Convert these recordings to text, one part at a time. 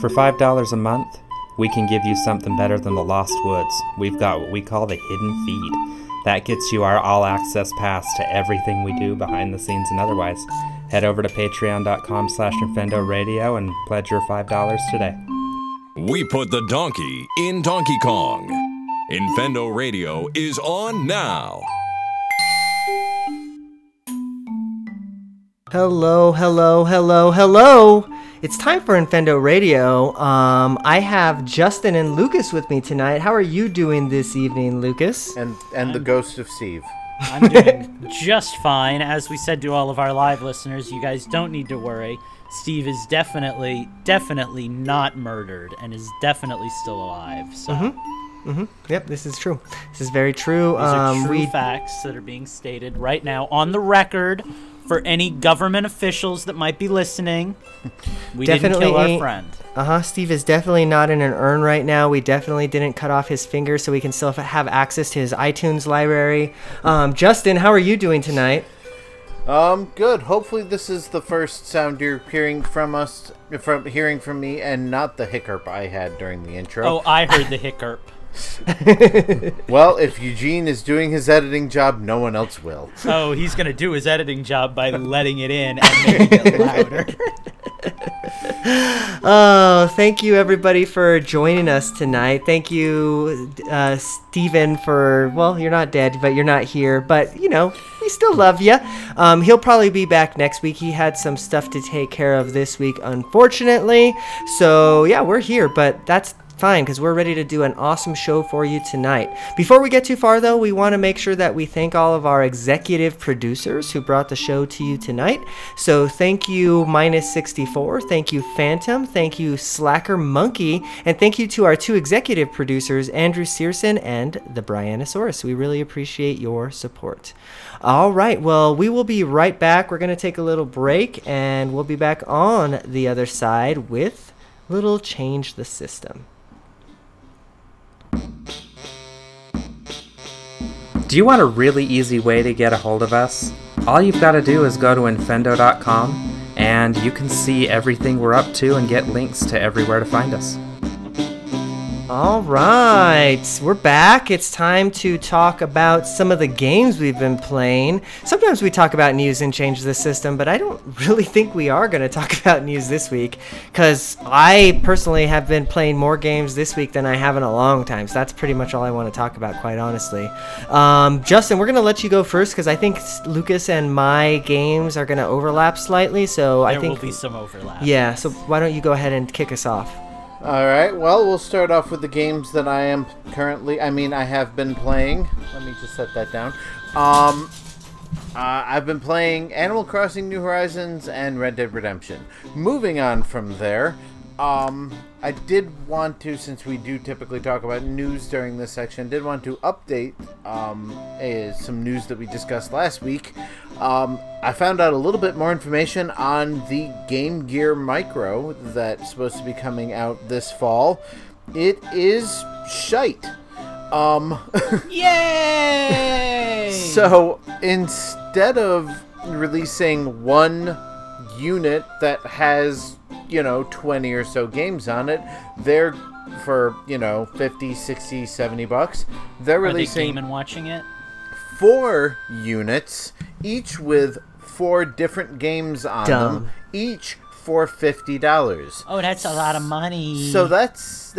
For $5 a month, we can give you something better than the Lost Woods. We've got what we call the Hidden Feed. That gets you our all-access pass to everything we do behind the scenes and otherwise. Head over to patreon.com/InfendoRadio and pledge your $5 today. We put the donkey in Donkey Kong. Infendo Radio is on now. Hello, hello, hello, hello. It's time for Infendo Radio. I have Justin and Lucas with me tonight. How are you doing this evening, Lucas? And the ghost of Steve. I'm doing just fine. As we said to all of our live listeners, you guys don't need to worry. Steve is definitely not murdered and is definitely still alive. So. Mm-hmm. Mm-hmm. Yep, this is true. This is very true. These are true facts that are being stated right now on the record. For any government officials that might be listening, we definitely didn't kill our friend. Steve is definitely not in an urn right now. We definitely didn't cut off his finger, so we can still have access to his iTunes library. Justin, how are you doing tonight? Good. Hopefully this is the first sound you're hearing from us, from hearing from me, and not the hiccup I had during the intro. Oh, I heard the hiccup. Well, if Eugene is doing his editing job, no one else will. Oh, he's going to do his editing job by letting it in and making it louder. Oh, thank you, everybody, for joining us tonight. Thank you, Steven, for, well, you're not dead, but you're not here. But, you know, we still love you. He'll probably be back next week. He had some stuff to take care of this week, unfortunately. So, yeah, we're here, but that's fine, because we're ready to do an awesome show for you tonight. Before we get too far, though, we want to make sure that we thank all of our executive producers who brought the show to you tonight. So thank you, Minus64, thank you, Phantom, thank you, Slacker Monkey, and thank you to our two executive producers, Andrew Searson and the Brianosaurus. We really appreciate your support. All right, well, we will be right back. We're going to take a little break, and we'll be back on the other side with Little Change the System. Do you want a really easy way to get a hold of us? All you've got to do is go to infendo.com and you can see everything we're up to and get links to everywhere to find us. All right, we're back. It's time to talk about some of the games we've been playing. Sometimes we talk about news and Change the System, but I don't really think we are going to talk about news this week because I personally have been playing more games this week than I have in a long time, so that's pretty much all I want to talk about, quite honestly. Justin, we're going to let you go first because I think Lucas and my games are going to overlap slightly, so I think there will be some overlap. Yeah, so why don't you go ahead and kick us off? Alright, well, we'll start off with the games that I have been playing. Let me just set that down. I've been playing Animal Crossing New Horizons and Red Dead Redemption. Moving on from there, I did want to, since we do typically talk about news during this section, did want to update some news that we discussed last week. I found out a little bit more information on the Game Gear Micro that's supposed to be coming out this fall. It is shite. Yay! So instead of releasing one unit that has, 20 or so games on it, they're for, $50, $60, $70. They're releasing. Are they Game and Watching it? 4 units, each with 4 different games on them, each for $50. Oh, that's a lot of money. So that's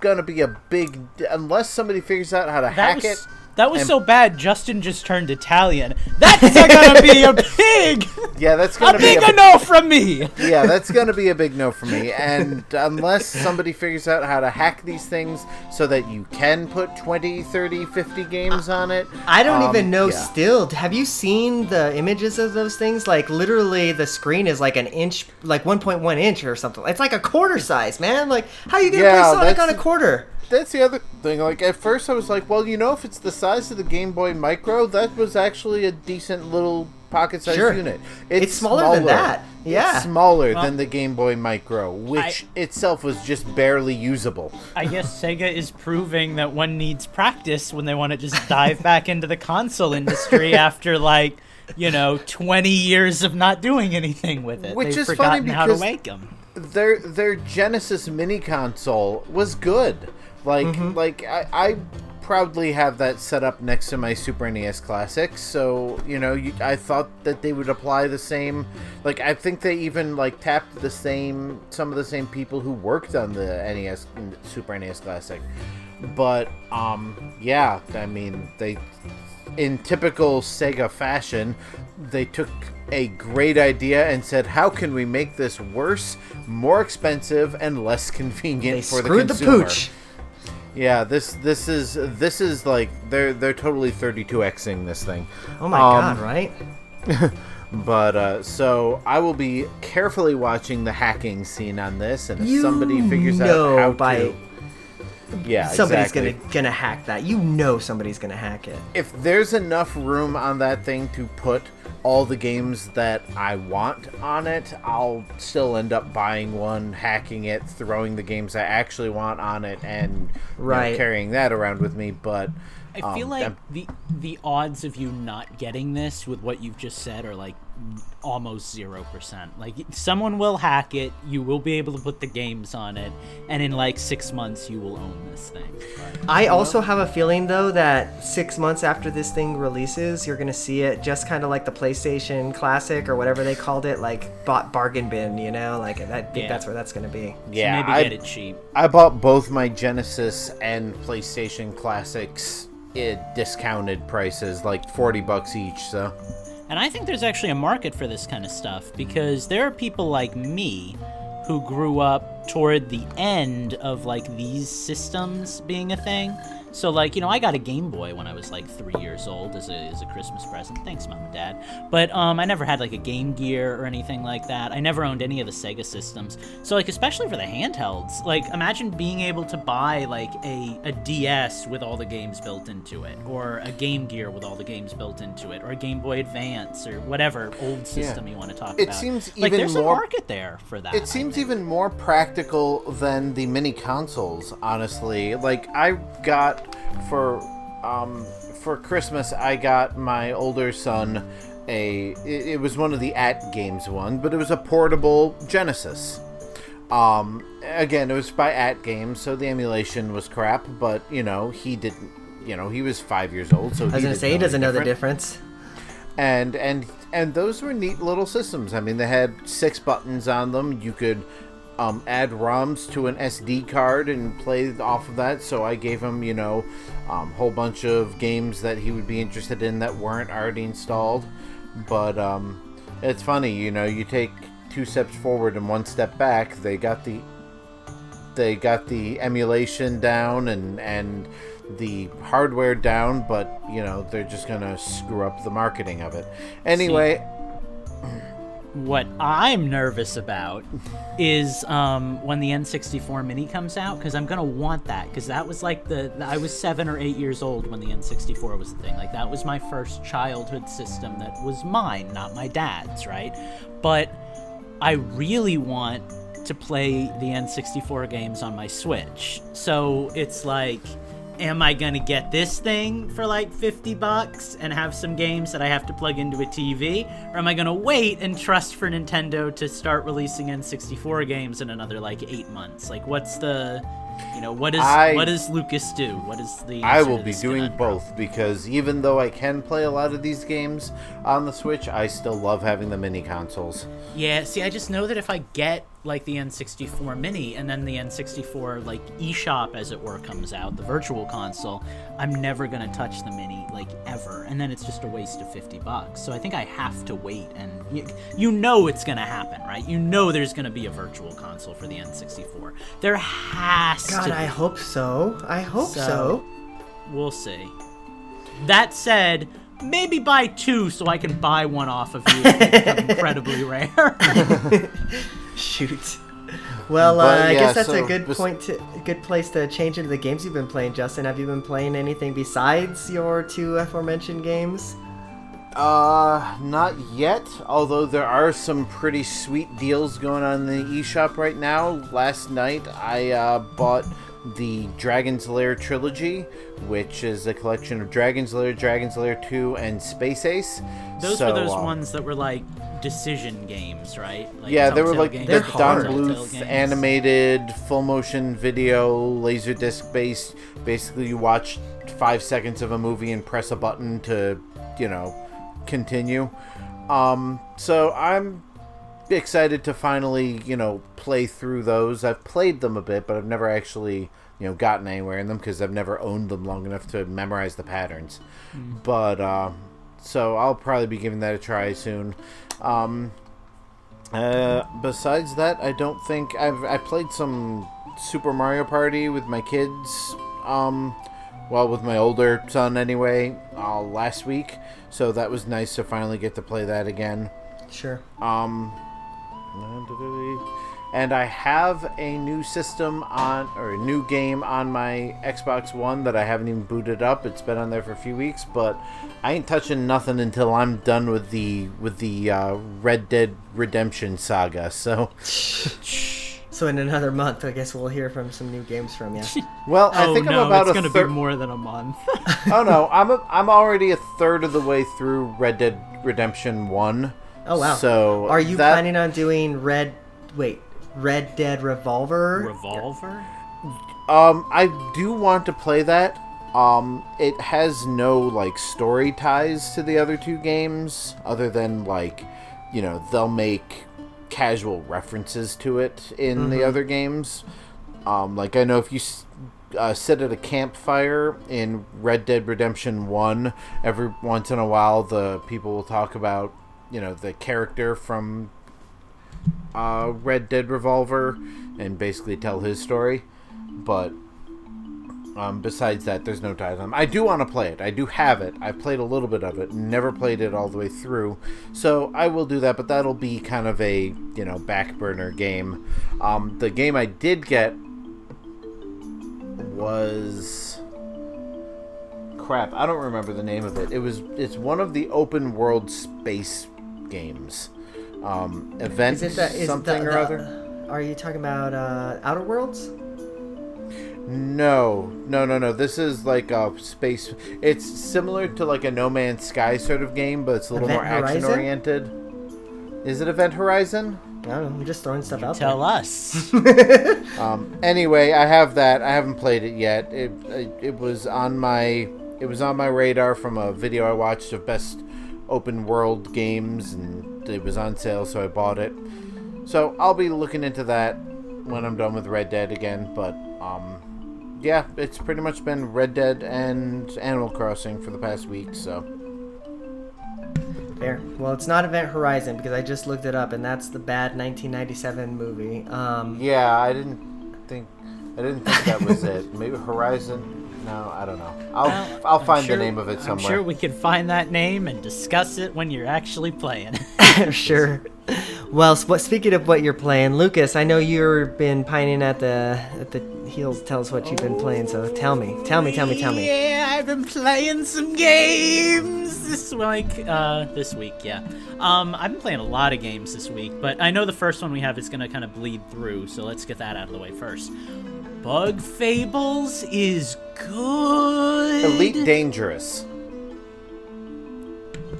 gonna be a big, unless somebody figures out how to hack it. That was so bad, Justin just turned Italian. That's gonna be a big. Yeah, that's gonna be a big no from me. Yeah, that's gonna be a big no from me. And unless somebody figures out how to hack these things so that you can put 20, 30, 50 games on it, I don't even know. Yeah. Still, have you seen the images of those things? Like literally, the screen is like an inch, like 1.1 inch or something. It's like a quarter size, man. Like how are you gonna play Sonic on a quarter? That's the other thing. Like, at first I was like, well, if it's the size of the Game Boy Micro, that was actually a decent little pocket-sized unit. It's smaller than that. Yeah. It's smaller than the Game Boy Micro, which itself was just barely usable. I guess Sega is proving that one needs practice when they want to just dive back into the console industry after, 20 years of not doing anything with it. Which They've is forgotten funny because how to make them. their Genesis mini console was good. Like, I proudly have that set up next to my Super NES Classic, so, you know, I thought that they would apply the same, like, I think they even, like, tapped the same, some of the same people who worked on the NES, Super NES Classic, but, yeah, I mean, they, in typical Sega fashion, they took a great idea and said, how can we make this worse, more expensive, and less convenient for the consumer? They screwed the pooch. Yeah, this is like they're totally 32Xing this thing. Oh my god, right? But so I will be carefully watching the hacking scene on this, and if somebody figures out how to, yeah, somebody's exactly. gonna hack that. You know, somebody's gonna hack it. If there's enough room on that thing to put all the games that I want on it, I'll still end up buying one, hacking it, throwing the games I actually want on it, and you know, carrying that around with me. But I feel like the odds of you not getting this with what you've just said are like almost 0%. Like, someone will hack it, you will be able to put the games on it, and in like 6 months you will own this thing. But I also have a feeling though that 6 months after this thing releases, you're gonna see it just kind of like the PlayStation Classic or whatever they called it, like bought bargain bin, you know, like that. Yeah. That's where that's gonna be. Yeah, so maybe get it cheap. I bought both my Genesis and PlayStation Classics at discounted prices, like $40 each. So. And I think there's actually a market for this kind of stuff, because there are people like me who grew up toward the end of, like, these systems being a thing. So, like, you know, I got a Game Boy when I was, like, 3 years old as a Christmas present. Thanks, Mom and Dad. But I never had, like, a Game Gear or anything like that. I never owned any of the Sega systems. So, like, especially for the handhelds, like, imagine being able to buy, like, a DS with all the games built into it, or a Game Gear with all the games built into it, or a Game Boy Advance, or whatever old system you want to talk about. It seems even more... Like, there's a market there for that. It seems even more practical than the mini consoles, honestly. Like, I got... For Christmas, I got my older son it was one of the At Games ones, but it was a portable Genesis. Again, it was by At Games, so the emulation was crap, but, you know, he didn't, you know, he was 5 years old, so I was going to say, he doesn't know the difference. And those were neat little systems. I mean, they had 6 buttons on them. You could... add ROMs to an SD card and play off of that. So I gave him, you know, whole bunch of games that he would be interested in that weren't already installed. But it's funny, you know, you take 2 steps forward and 1 step back. They got the emulation down and the hardware down, but, you know, they're just gonna screw up the marketing of it. Anyway. What I'm nervous about is when the N64 Mini comes out, because I'm going to want that, because that was like I was 7 or 8 years old when the N64 was the thing. Like, that was my first childhood system that was mine, not my dad's, right? But I really want to play the N64 games on my Switch. So it's like... Am I going to get this thing for like $50 and have some games that I have to plug into a TV? Or am I going to wait and trust for Nintendo to start releasing N64 games in another like 8 months? Like, what's the, you know, what does Lucas do? What is the... I will be doing both, because even though I can play a lot of these games on the Switch, I still love having the mini consoles. Yeah, see, I just know that if I get like the N64 Mini and then the N64 like eShop, as it were, comes out, the Virtual Console, I'm never going to touch the Mini, like, ever. And then it's just a waste of $50. So I think I have to wait, and you know it's going to happen, right? You know there's going to be a Virtual Console for the N64. There has to be. God, I hope so. We'll see. That said, maybe buy 2 so I can buy one off of you. It's incredibly rare. Shoot. Well, I guess that's a good place to change into the games you've been playing, Justin. Have you been playing anything besides your 2 aforementioned games? Not yet, although there are some pretty sweet deals going on in the eShop right now. Last night, I bought the Dragon's Lair trilogy, which is a collection of Dragon's Lair, Dragon's Lair 2, and Space Ace. Those were those ones that were like decision games, right? Like, yeah, there were like the Don Bluth animated full motion video, laser disc based. Basically, you watch 5 seconds of a movie and press a button to, you know, continue. So I'm excited to finally, you know, play through those. I've played them a bit, but I've never actually, you know, gotten anywhere in them because I've never owned them long enough to memorize the patterns. But so I'll probably be giving that a try soon. Besides that, I don't think I played some Super Mario Party with my kids, well, with my older son anyway, last week, so that was nice to finally get to play that again. Sure. And I have a new system on, or a new game on my Xbox One that I haven't even booted up. It's been on there for a few weeks, but I ain't touching nothing until I'm done with the Red Dead Redemption saga. So in another month, I guess we'll hear from some new games from you. Well, I think I'm about it's going to be more than a month. Oh no, I'm already a third of the way through Red Dead Redemption 1. Oh wow! So are you planning on doing Red Dead Revolver? Revolver? I do want to play that. It has no, like, story ties to the other two games, other than, like, you know, they'll make casual references to it in the other games. Like, I know if you sit at a campfire in Red Dead Redemption 1, every once in a while the people will talk about, you know, the character from Red Dead Revolver and basically tell his story, but besides that, there's no tie to them. I do want to play it. I do have it. I've played a little bit of it, never played it all the way through, so I will do that, but that'll be kind of a, you know, back burner game. The game I did get was crap. I don't remember the name of it. It's one of the open world space games. Event something or other. Are you talking about Outer Worlds? No. This is like a space. It's similar to like a No Man's Sky sort of game, but it's a little more action oriented. Is it Event Horizon? I don't know. I'm just throwing stuff out there. Tell us. Anyway, I have that. I haven't played it yet. It was on my radar from a video I watched of best open world games, and it was on sale, so I bought it. So I'll be looking into that when I'm done with Red Dead again, but yeah, it's pretty much been Red Dead and Animal Crossing for the past week, so. Fair. Well, it's not Event Horizon, because I just looked it up, and that's the bad 1997 movie. Yeah, I didn't think that was it. Maybe Horizon. No, I don't know. I'll find the name of it somewhere. I'm sure we can find that name and discuss it when you're actually playing. Sure. Well, speaking of what you're playing, Lucas, I know you've been pining at the heels. Tell us what you've been playing. So tell me. Yeah, I've been playing some games this week. Yeah, I've been playing a lot of games this week, but I know the first one we have is going to kind of bleed through. So let's get that out of the way first. Bug Fables is good. Elite Dangerous.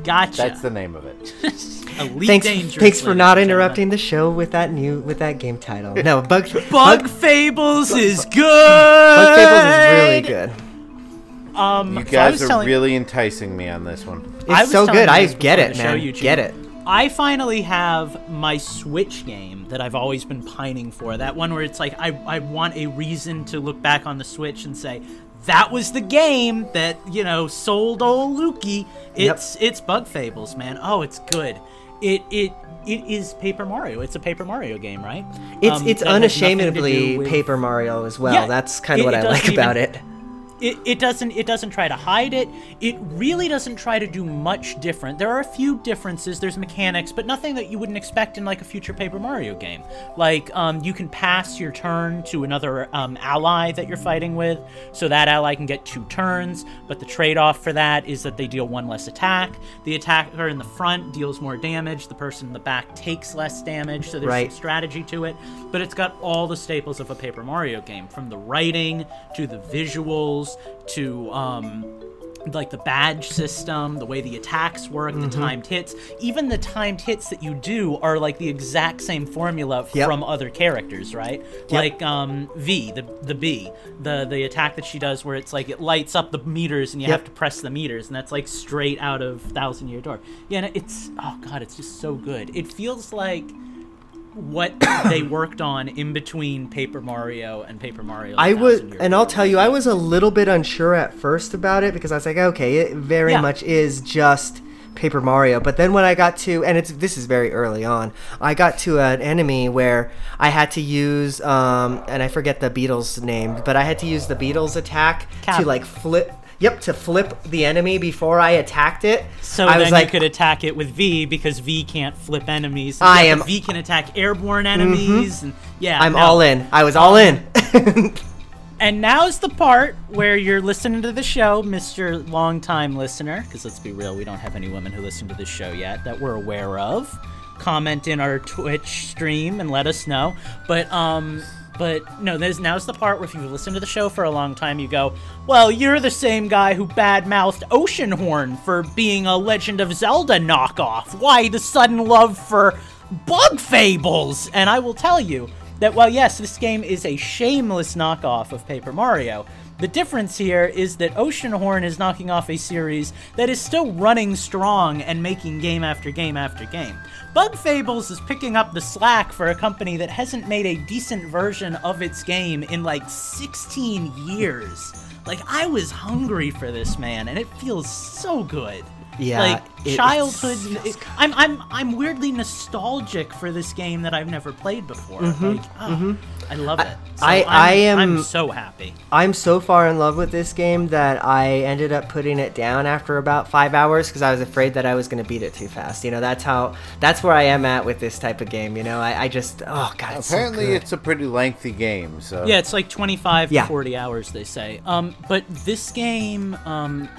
Gotcha. That's the name of it. Elite Dangerous. Thanks for not interrupting the show with that game title. No, Bug Fables is good. Bug Fables is really good. You guys are really enticing me on this one. It's so good. I get it, man. Get it. I finally have my Switch game that I've always been pining for. That one where it's like, I want a reason to look back on the Switch and say, that was the game that, you know, sold old Lukey. It's Bug Fables, man. Oh, it's good. It is Paper Mario. It's a Paper Mario game, right? It's unashamedly Paper Mario as well. Yeah, that's kind of what I like about it. It doesn't try to hide it. It really doesn't try to do much different. There are a few differences. There's mechanics, but nothing that you wouldn't expect in like a future Paper Mario game. Like you can pass your turn to another ally that you're fighting with, so that ally can get 2 turns. But the trade-off for that is that they deal 1 less attack. The attacker in the front deals more damage. The person in the back takes less damage. So there's some strategy to it. But it's got all the staples of a Paper Mario game, from the writing to the visuals to like the badge system, the way the attacks work, the timed hits, even the timed hits that you do are like the exact same formula from other characters, right? Like V, the bee, the attack that she does where it's like it lights up the meters and you have to press the meters, and that's like straight out of Thousand Year Door. Yeah, and it's, oh God, it's just so good. It feels like what they worked on in between Paper Mario and Paper Mario. I would, and I'll tell you, I was a little bit unsure at first about it because I was like, okay, it very much is just Paper Mario. But then when I got to, and it's this is very early on, I got to an enemy where I had to use, and I forget the Beetle's name, but I had to use the Beetle's attack to like flip. Yep, to flip the enemy before I attacked it. So I then was like, you could attack it with V because V can't flip enemies. And I V can attack airborne enemies. And I'm all in. I was all in. And now's the part where you're listening to the show, Mr. Longtime Listener, because let's be real, we don't have any women who listen to this show yet that we're aware of. Comment in our Twitch stream and let us know. But no, now's the part where if you've listened to the show for a long time, you go, well, you're the same guy who badmouthed Oceanhorn for being a Legend of Zelda knockoff. Why the sudden love for Bug Fables? And I will tell you that while, yes, this game is a shameless knockoff of Paper Mario, the difference here is that Oceanhorn is knocking off a series that is still running strong and making game after game after game. Bug Fables is picking up the slack for a company that hasn't made a decent version of its game in like 16 years. Like, I was hungry for this, man, and it feels so good. Yeah, like childhood. I'm weirdly nostalgic for this game that I've never played before. I love it. So I'm so happy. I'm so far in love with this game that I ended up putting it down after about 5 hours because I was afraid that I was going to beat it too fast. You know, that's where I am at with this type of game. You know, I just, oh God. It's apparently so good. It's a pretty lengthy game. So yeah, it's like 25 to 40 hours, they say. But this game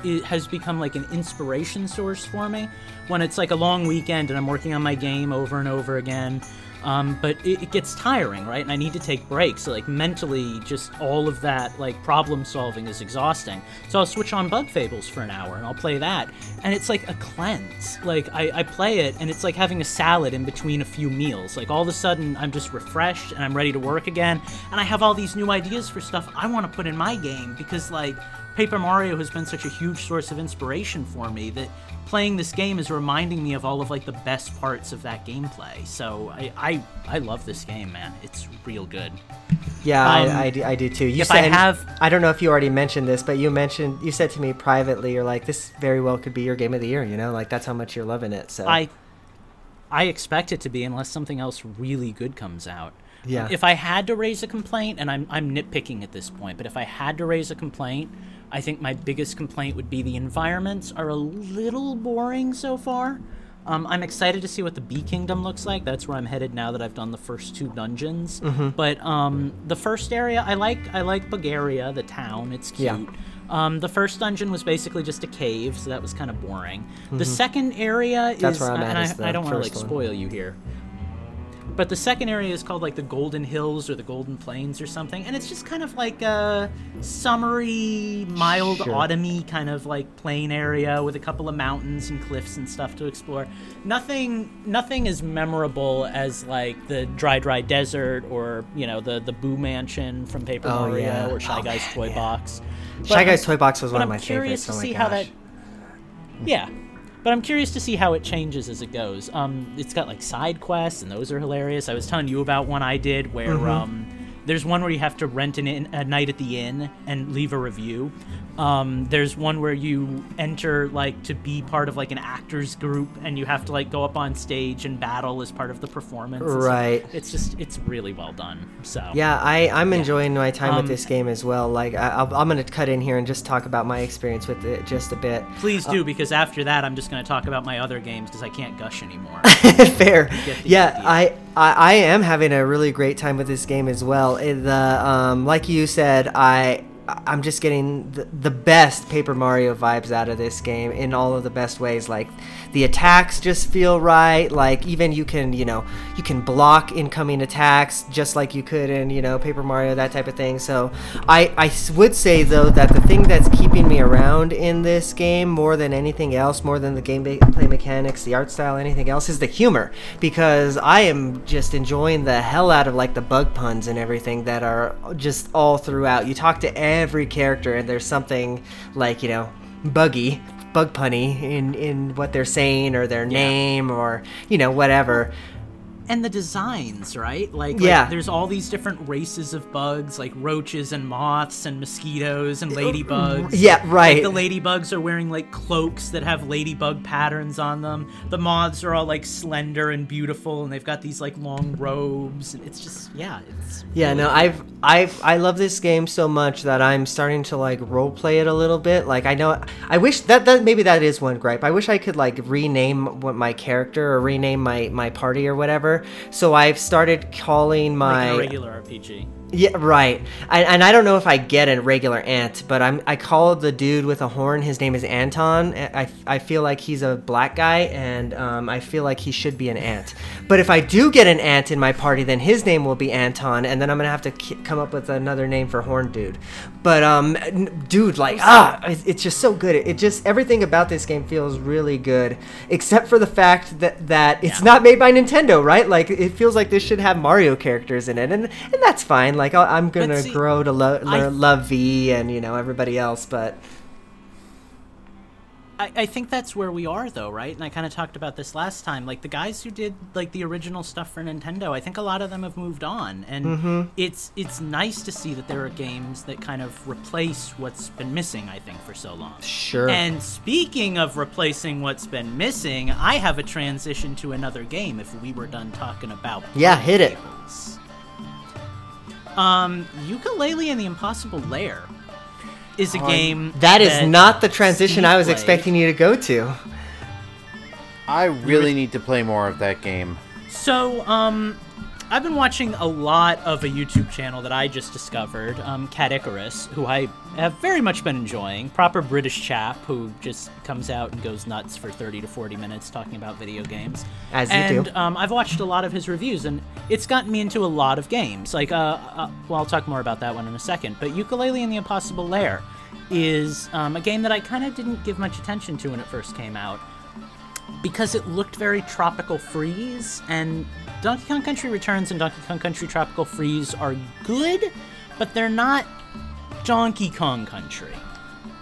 it has become like an inspiration source for me when it's like a long weekend and I'm working on my game over and over again, but it gets tiring, right? And I need to take breaks. So like mentally, just all of that like problem solving is exhausting, so I'll switch on Bug Fables for an hour and I'll play that, and it's like a cleanse. Like I play it and it's like having a salad in between a few meals. Like all of a sudden I'm just refreshed and I'm ready to work again, and I have all these new ideas for stuff I want to put in my game because like Paper Mario has been such a huge source of inspiration for me that playing this game is reminding me of all of like the best parts of that gameplay. So I love this game, man. It's real good. Yeah, I do too. I don't know if you already mentioned this, but you said to me privately, you're like, this very well could be your game of the year. You know, like that's how much you're loving it. So I expect it to be, unless something else really good comes out. Yeah. If I had to raise a complaint, and I'm nitpicking at this point, but if I had to raise a complaint, I think my biggest complaint would be the environments are a little boring so far. I'm excited to see what the Bee Kingdom looks like. That's where I'm headed now that I've done the first two dungeons. But the first area, I like Bulgaria, the town. It's cute. Yeah. The first dungeon was basically just a cave, so that was kind of boring. The second area that's is, and I don't want to like spoil you here. But the second area is called like the Golden Hills or the Golden Plains or something, and it's just kind of like a summery, mild autumny kind of like plain area with a couple of mountains and cliffs and stuff to explore. Nothing as memorable as like the dry desert or, you know, the Boo Mansion from Paper Mario or Shy Guy's Toy Box. Shy Guy's Toy Box was one of my favorites. I'm curious to see how that. Yeah. But I'm curious to see how it changes as it goes. It's got like side quests, and those are hilarious. I was telling you about one I did where there's one where you have to rent a night at the inn and leave a review. There's one where you enter like to be part of like an actors group, and you have to like go up on stage and battle as part of the performance. Right. It's just, it's really well done. So yeah, I'm enjoying my time with this game as well. Like I'm going to cut in here and just talk about my experience with it just a bit. Please do, because after that I'm just going to talk about my other games because I can't gush anymore. Fair. Yeah, I am having a really great time with this game as well. The like you said, I I'm just getting the best Paper Mario vibes out of this game in all of the best ways. Like, the attacks just feel right. Like, even you can block incoming attacks just like you could in, Paper Mario, that type of thing. So I would say, though, that the thing that's keeping me around in this game more than anything else, more than the gameplay mechanics, the art style, anything else, is the humor. Because I am just enjoying the hell out of, like, the bug puns and everything that are just all throughout. You talk to every character and there's something like, bug punny in what they're saying or their name or, whatever. And the designs, right? Like, there's all these different races of bugs, like roaches and moths and mosquitoes and ladybugs. Yeah, right. Like, the ladybugs are wearing, like, cloaks that have ladybug patterns on them. The moths are all, like, slender and beautiful, and they've got these, like, long robes. And it's just, I love this game so much that I'm starting to, like, roleplay it a little bit. Like, I know, I wish that maybe that is one gripe. I wish I could, like, rename what my character or rename my party or whatever. So I've started calling my like a regular RPG. Yeah, right. And I don't know if I get a regular ant, but I call the dude with a horn. His name is Anton. I feel like he's a black guy, and I feel like he should be an ant. But if I do get an ant in my party, then his name will be Anton, and then I'm gonna have to come up with another name for horn dude. But it's just so good. It just, everything about this game feels really good, except for the fact that it's not made by Nintendo, right? Like, it feels like this should have Mario characters in it, and that's fine. Like, I'm going to grow to love V and, everybody else, but... I think that's where we are, though, right? And I kind of talked about this last time. Like, the guys who did, like, the original stuff for Nintendo, I think a lot of them have moved on. And it's nice to see that there are games that kind of replace what's been missing, I think, for so long. Sure. And speaking of replacing what's been missing, I have a transition to another game if we were done talking about... Yeah, hit it. Yooka-Laylee and the Impossible Lair is a game that is not the transition Steve I was played. Expecting you to go to. I really need to play more of that game. So, I've been watching a lot of a YouTube channel that I just discovered, Cat Icarus, who I have very much been enjoying. Proper British chap who just comes out and goes nuts for 30 to 40 minutes talking about video games. As you do. And I've watched a lot of his reviews, and it's gotten me into a lot of games. Like, I'll talk more about that one in a second. But Yooka-Laylee and the Impossible Lair is a game that I kind of didn't give much attention to when it first came out, because it looked very Tropical Freeze, and Donkey Kong Country Returns and Donkey Kong Country Tropical Freeze are good, but they're not Donkey Kong Country.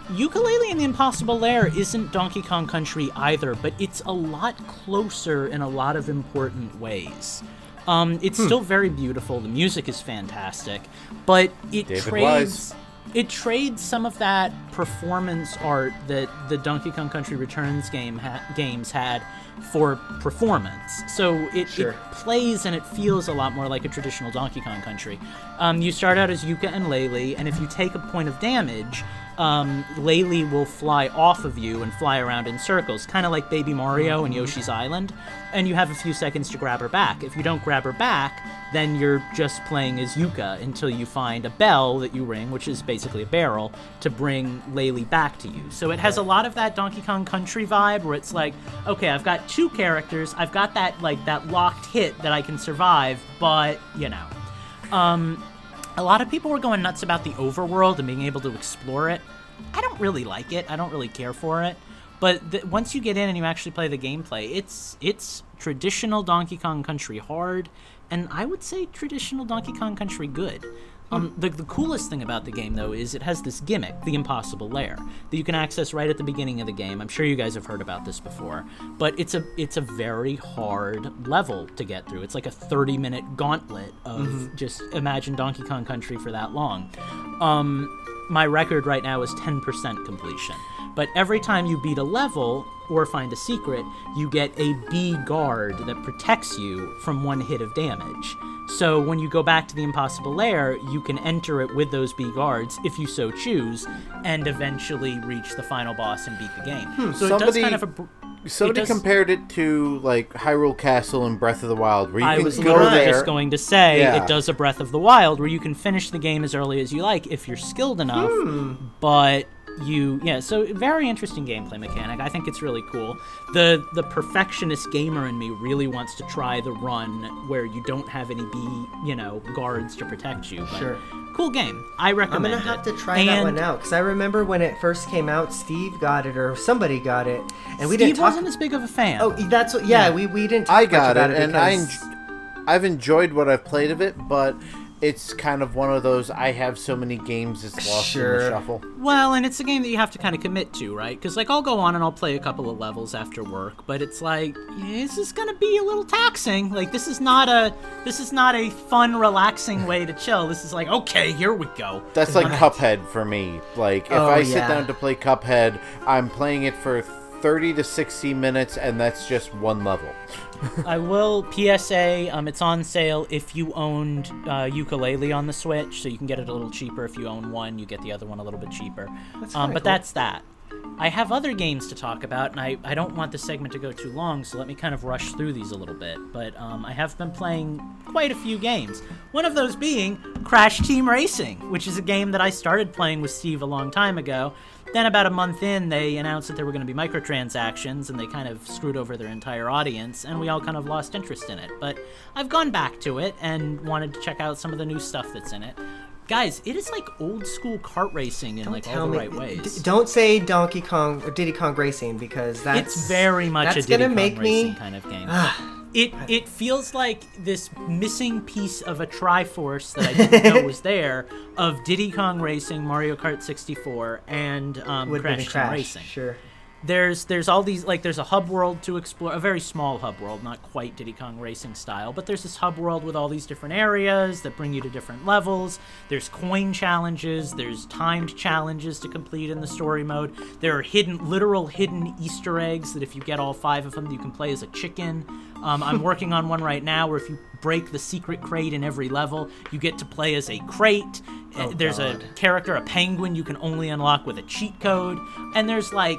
Yooka-Laylee and the Impossible Lair isn't Donkey Kong Country either, but it's a lot closer in a lot of important ways. It's still very beautiful, the music is fantastic, but it trades some of that performance art that the Donkey Kong Country Returns games had for performance. So it plays and it feels a lot more like a traditional Donkey Kong Country. You start out as Yuka and Laylee, and if you take a point of damage, Laylee will fly off of you and fly around in circles, kind of like Baby Mario and Yoshi's Island, and you have a few seconds to grab her back. If you don't grab her back, then you're just playing as Yuka until you find a bell that you ring, which is basically a barrel, to bring Laylee back to you. So it has a lot of that Donkey Kong Country vibe where it's like, okay, I've got two characters, I've got that, like, that locked hit that I can survive, but, a lot of people were going nuts about the overworld and being able to explore it. I don't really like it. I don't really care for it. But once you get in and you actually play the gameplay, it's traditional Donkey Kong Country hard, and I would say traditional Donkey Kong Country good. The coolest thing about the game, though, is it has this gimmick, the Impossible Lair, that you can access right at the beginning of the game. I'm sure you guys have heard about this before, but it's a very hard level to get through. It's like a 30-minute gauntlet of just imagine Donkey Kong Country for that long. My record right now is 10% completion, but every time you beat a level or find a secret, you get a B guard that protects you from one hit of damage. So when you go back to the Impossible Lair, you can enter it with those B guards if you so choose, and eventually reach the final boss and beat the game. So it does kind of a... Somebody compared it to, like, Hyrule Castle and Breath of the Wild, where you can go there. I was literally just going to say, it does a Breath of the Wild, where you can finish the game as early as you like, if you're skilled enough, but... so very interesting gameplay mechanic. I think it's really cool. The perfectionist gamer in me really wants to try the run where you don't have any guards to protect you. But cool game. I recommend it. I'm going to have to try that one out, because I remember when it first came out, Steve got it, or somebody got it, and we didn't talk... Steve wasn't as big of a fan. Oh, that's what... Yeah, yeah. We didn't talk much about it. I got it, and I've enjoyed what I've played of it, but... It's kind of one of those, I have so many games, it's lost in the shuffle. Well, and it's a game that you have to kind of commit to, right? Because, like, I'll go on and I'll play a couple of levels after work, but it's like, this is going to be a little taxing. Like, this is not a fun, relaxing way to chill. This is like, okay, here we go. That's like Cuphead for me. Like, if I sit down to play Cuphead, I'm playing it for 30 to 60 minutes, and that's just one level. I will PSA, it's on sale if you owned Yooka-Laylee on the Switch, so you can get it a little cheaper. If you own one, you get the other one a little bit cheaper. That's but cool. That's that. I have other games to talk about, and I don't want this segment to go too long, so let me kind of rush through these a little bit. But I have been playing quite a few games. One of those being Crash Team Racing, which is a game that I started playing with Steve a long time ago. Then about a month in, they announced that there were going to be microtransactions, and they kind of screwed over their entire audience, and we all kind of lost interest in it. But I've gone back to it and wanted to check out some of the new stuff that's in it. Guys, it is like old school kart racing in like all the right ways. Don't say Donkey Kong or Diddy Kong Racing, because it's very much a Diddy Kong Racing kind of game. It feels like this missing piece of a Triforce that I didn't know was there of Diddy Kong Racing, Mario Kart 64, and Crash Team Racing. Sure. There's all these, like, there's a hub world to explore, a very small hub world, not quite Diddy Kong Racing style, but there's this hub world with all these different areas that bring you to different levels. There's coin challenges, there's timed challenges to complete in the story mode. There are hidden Easter eggs that if you get all 5 of them, you can play as a chicken. I'm working on one right now where if you break the secret crate in every level, you get to play as a crate. There's a character, a penguin, you can only unlock with a cheat code. And there's, like,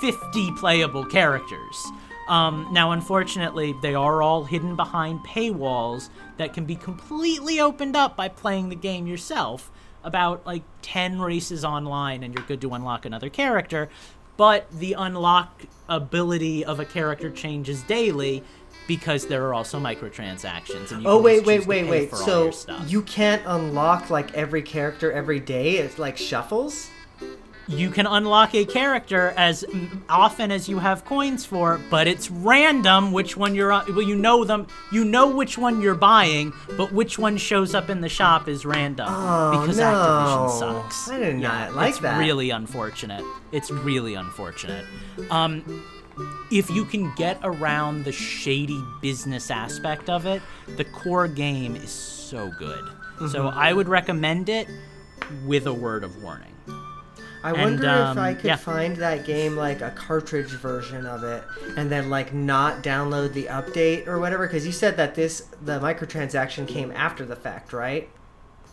50 playable characters. Now, unfortunately, they are all hidden behind paywalls that can be completely opened up by playing the game yourself. About, like, 10 races online, and you're good to unlock another character. But the unlock ability of a character changes daily, because there are also microtransactions. And you wait. So you can't unlock, like, every character every day? It's like shuffles? You can unlock a character as often as you have coins for, but it's random which one you're on. Well, you know them. You know which one you're buying, but which one shows up in the shop is random. Oh, because Activision sucks. I did not like that. It's really unfortunate. If you can get around the shady business aspect of it, the core game is so good. Mm-hmm. So I would recommend it with a word of warning. I wonder if I could find that game, like, a cartridge version of it, and then, like, not download the update or whatever, because you said that the microtransaction came after the fact, right?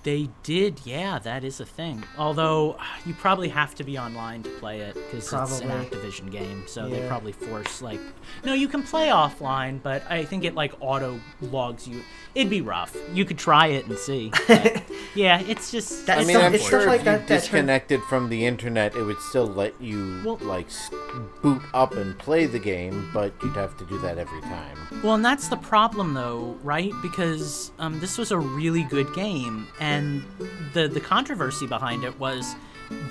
They did, yeah, that is a thing. Although, you probably have to be online to play it, because it's an Activision game, so they probably force, like... No, you can play offline, but I think it, like, auto-logs you. It'd be rough. You could try it and see. Yeah, it's just... I mean, I'm sure if you disconnected from the internet, it would still let you, boot up and play the game, but you'd have to do that every time. Well, and that's the problem, though, right? Because this was a really good game, and the controversy behind it was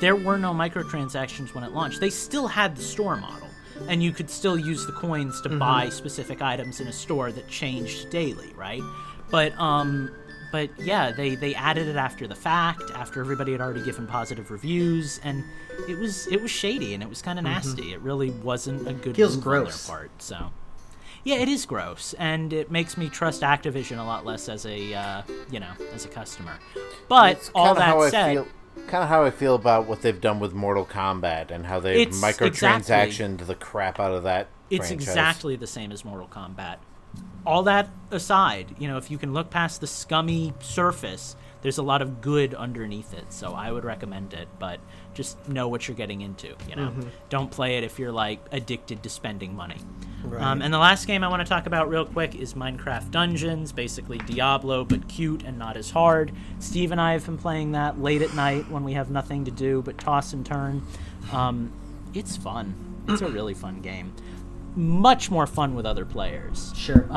there were no microtransactions when it launched. They still had the store model, and you could still use the coins to buy specific items in a store that changed daily, right? But yeah, they added it after the fact, after everybody had already given positive reviews, and it was shady and it was kind of nasty. It really wasn't a good move on their part, so... Yeah, it is gross, and it makes me trust Activision a lot less as a, as a customer. But all that said... Kind of how I feel about what they've done with Mortal Kombat and how they've microtransactioned the crap out of that franchise. It's exactly the same as Mortal Kombat. All that aside, if you can look past the scummy surface, there's a lot of good underneath it, so I would recommend it, but just know what you're getting into, you know. Mm-hmm. Don't play it if you're like addicted to spending money. Right. And the last game I want to talk about real quick is Minecraft Dungeons, basically Diablo, but cute and not as hard. Steve and I have been playing that late at night when we have nothing to do but toss and turn. It's fun. It's a really fun game. Much more fun with other players. Sure.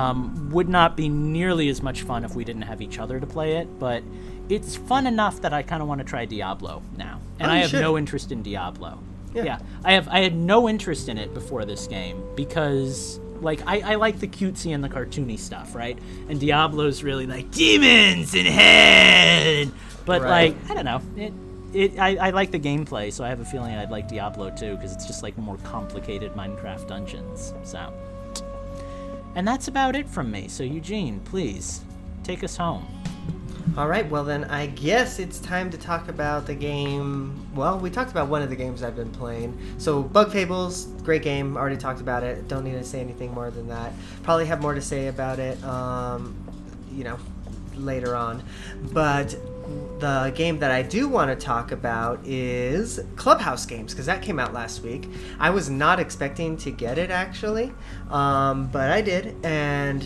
Would not be nearly as much fun if we didn't have each other to play it, but it's fun enough that I kind of want to try Diablo now. And I have no interest in Diablo. Yeah. I had no interest in it before this game because, like, I like the cutesy and the cartoony stuff, right? And Diablo's really like, demons in head! But, like, I don't know. I like the gameplay, so I have a feeling I'd like Diablo too, because it's just like more complicated Minecraft Dungeons. So, and that's about it from me. So Eugene, please take us home. All right. Well, then I guess it's time to talk about the game. Well, we talked about one of the games I've been playing. So Bug Fables, great game. Already talked about it. Don't need to say anything more than that. Probably have more to say about it, you know, later on, but. The game that I do want to talk about is Clubhouse Games, because that came out last week. I was not expecting to get it, actually, but I did, and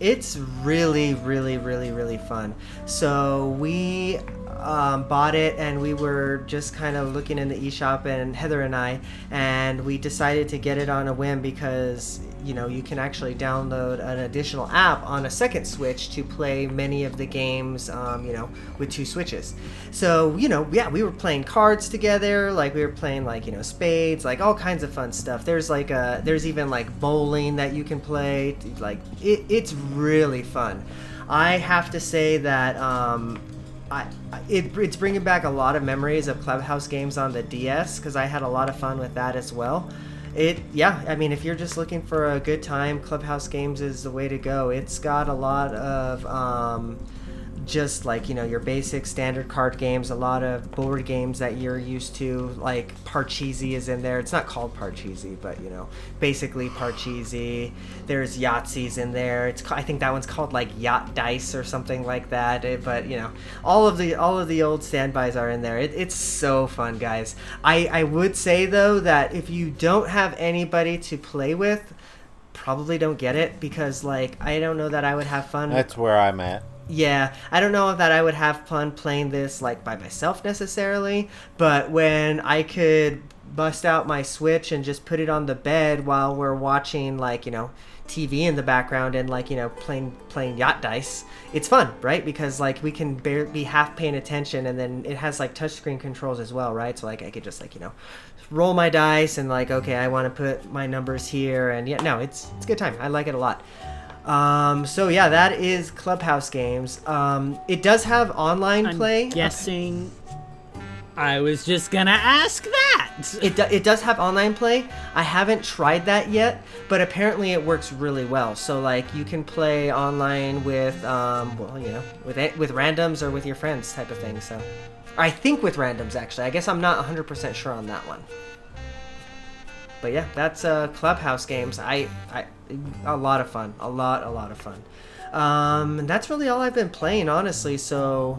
it's really, really, really, really fun. So we bought it, and we were just kind of looking in the eShop, and Heather and I, and we decided to get it on a whim because, you know, you can actually download an additional app on a second Switch to play many of the games, you know, with two Switches. So, you know, yeah, we were playing cards together, like we were playing, like, you know, spades, like all kinds of fun stuff. There's like a, there's even like bowling that you can play. Like it's really fun. I have to say that it's bringing back a lot of memories of Clubhouse Games on the DS, because I had a lot of fun with that as well. I mean, if you're just looking for a good time, Clubhouse Games is the way to go. It's got a lot of just like, you know, your basic standard card games, a lot of board games that you're used to, like Parcheesi is in there. It's not called Parcheesi, but, you know, basically Parcheesi. There's Yahtzee's in there. It's, I think that one's called like Yacht Dice or something like that. But, you know, all of the old standbys are in there. It's so fun, guys. I would say, though, that if you don't have anybody to play with, probably don't get it, because, like, I don't know that I would have fun. That's where I'm at. Yeah, I don't know that I would have fun playing this, like, by myself necessarily, but when I could bust out my Switch and just put it on the bed while we're watching, like, you know, TV in the background and, like, you know, playing Yacht Dice, it's fun, right? Because, like, we can be half paying attention, and then it has, like, touchscreen controls as well, right? So, like, I could just, like, you know, roll my dice and, like, okay, I want to put my numbers here, and, yeah, no, it's a good time. I like it a lot. So yeah, that is Clubhouse Games. It does have online play. I'm guessing. I was just gonna ask that. It does have online play. I haven't tried that yet, but apparently it works really well. So, like, you can play online with with randoms or with your friends type of thing. So, I think with randoms, actually. I guess I'm not 100% sure on that one. But yeah, that's Clubhouse Games. A lot of fun. A lot of fun. And that's really all I've been playing, honestly. So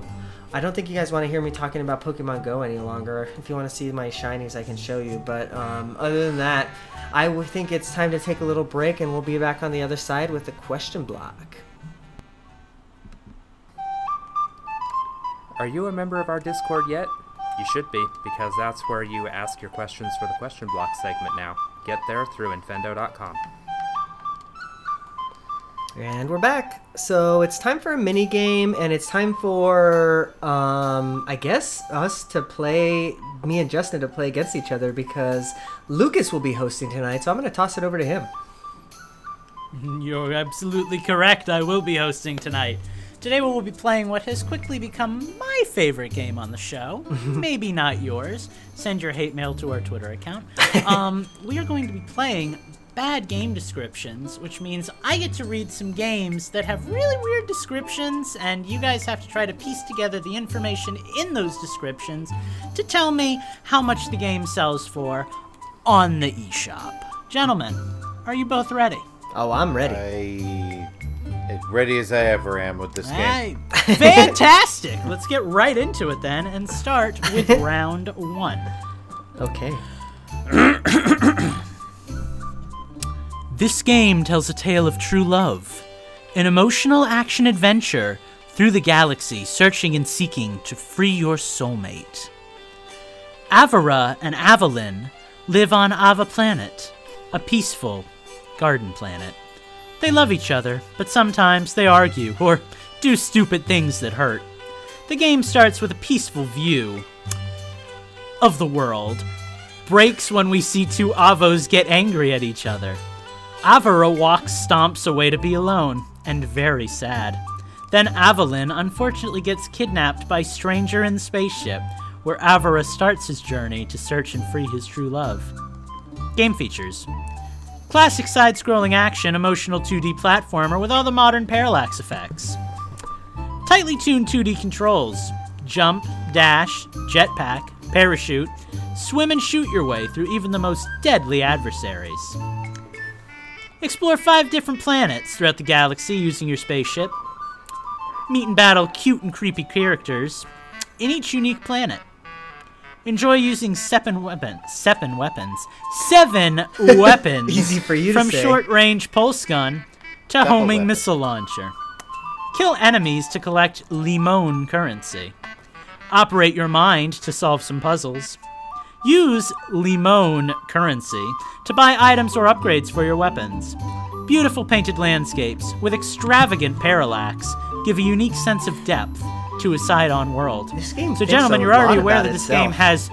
I don't think you guys want to hear me talking about Pokemon Go any longer. If you want to see my shinies, I can show you. But other than that, I think it's time to take a little break, and we'll be back on the other side with the question block. Are you a member of our Discord yet? You should be, because that's where you ask your questions for the question block segment now. Get there through infendo.com. And we're back. So it's time for a mini game, and it's time for, I guess, us to play, me and Justin to play against each other, because Lucas will be hosting tonight, so I'm going to toss it over to him. You're absolutely correct. I will be hosting tonight. Today we'll be playing what has quickly become my favorite game on the show. Maybe not yours. Send your hate mail to our Twitter account. We are going to be playing bad game descriptions, which means I get to read some games that have really weird descriptions, and you guys have to try to piece together the information in those descriptions to tell me how much the game sells for on the eShop. Gentlemen, are you both ready? Oh, I'm ready. I ready as I ever am with this game. Fantastic! Let's get right into it then and start with round one. Okay. This game tells a tale of true love, an emotional action adventure through the galaxy, searching and seeking to free your soulmate. Avara and Avalyn live on Ava Planet, a peaceful garden planet. They love each other, but sometimes they argue or do stupid things that hurt. The game starts with a peaceful view of the world, breaks when we see two Avos get angry at each other. Avara walks stomps away to be alone, and very sad. Then Avalyn unfortunately gets kidnapped by Stranger in Spaceship, where Avara starts his journey to search and free his true love. Game features. Classic side-scrolling action, emotional 2D platformer with all the modern parallax effects. Tightly tuned 2D controls. Jump, dash, jetpack, parachute, swim and shoot your way through even the most deadly adversaries. Explore 5 different planets throughout the galaxy using your spaceship. Meet and battle cute and creepy characters in each unique planet. Enjoy using seven weapons easy for you to from say. Short-range pulse gun to double homing weapon. Missile launcher. Kill enemies to collect limon currency. Operate your mind to solve some puzzles. Use limon currency to buy items or upgrades for your weapons. Beautiful painted landscapes with extravagant parallax give a unique sense of depth to a side-on world. This game so, gentlemen, you're already aware that this game has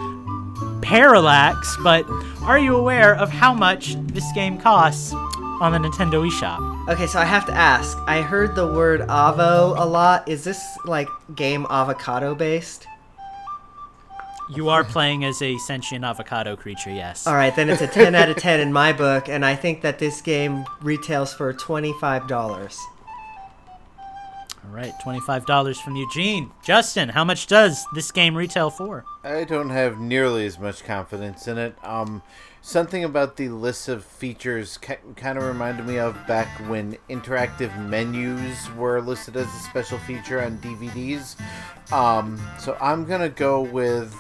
parallax, but are you aware of how much this game costs on the Nintendo eShop? Okay, so I have to ask. I heard the word Avo a lot. Is this, like, game avocado-based? You are playing as a sentient avocado creature, yes. All right, then it's a 10 out of 10 in my book, and I think that this game retails for $25. All right, $25 from Eugene. Justin, how much does this game retail for? I don't have nearly as much confidence in it. Something about the list of features kind of reminded me of back when interactive menus were listed as a special feature on DVDs. So I'm going to go with...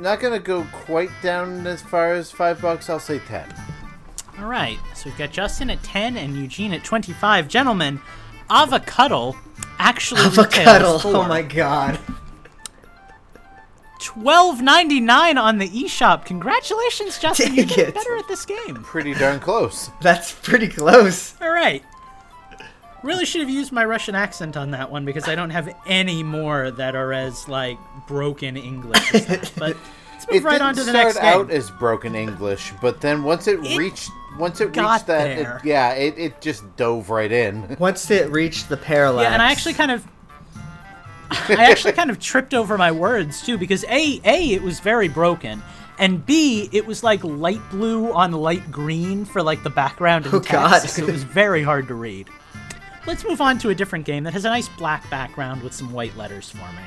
not going to go quite down as far as $5. I'll say 10. All right, so we've got Justin at 10 and Eugene at 25. Gentlemen, Avacuddle actually retails for... Oh, my God. $12.99 on the eShop. Congratulations, Justin. You're getting better at this game. Pretty darn close. That's pretty close. All right. Really should have used my Russian accent on that one because I don't have any more that are as, like, broken English as that. But... Let's move right on to the next game. It started out as broken English, but then once it reached that, it just dove right in. Once it reached the parallax. Yeah, and I actually kind of tripped over my words too because A, it was very broken, and B, it was like light blue on light green for like the background and text. It was very hard to read. Let's move on to a different game that has a nice black background with some white letters for me.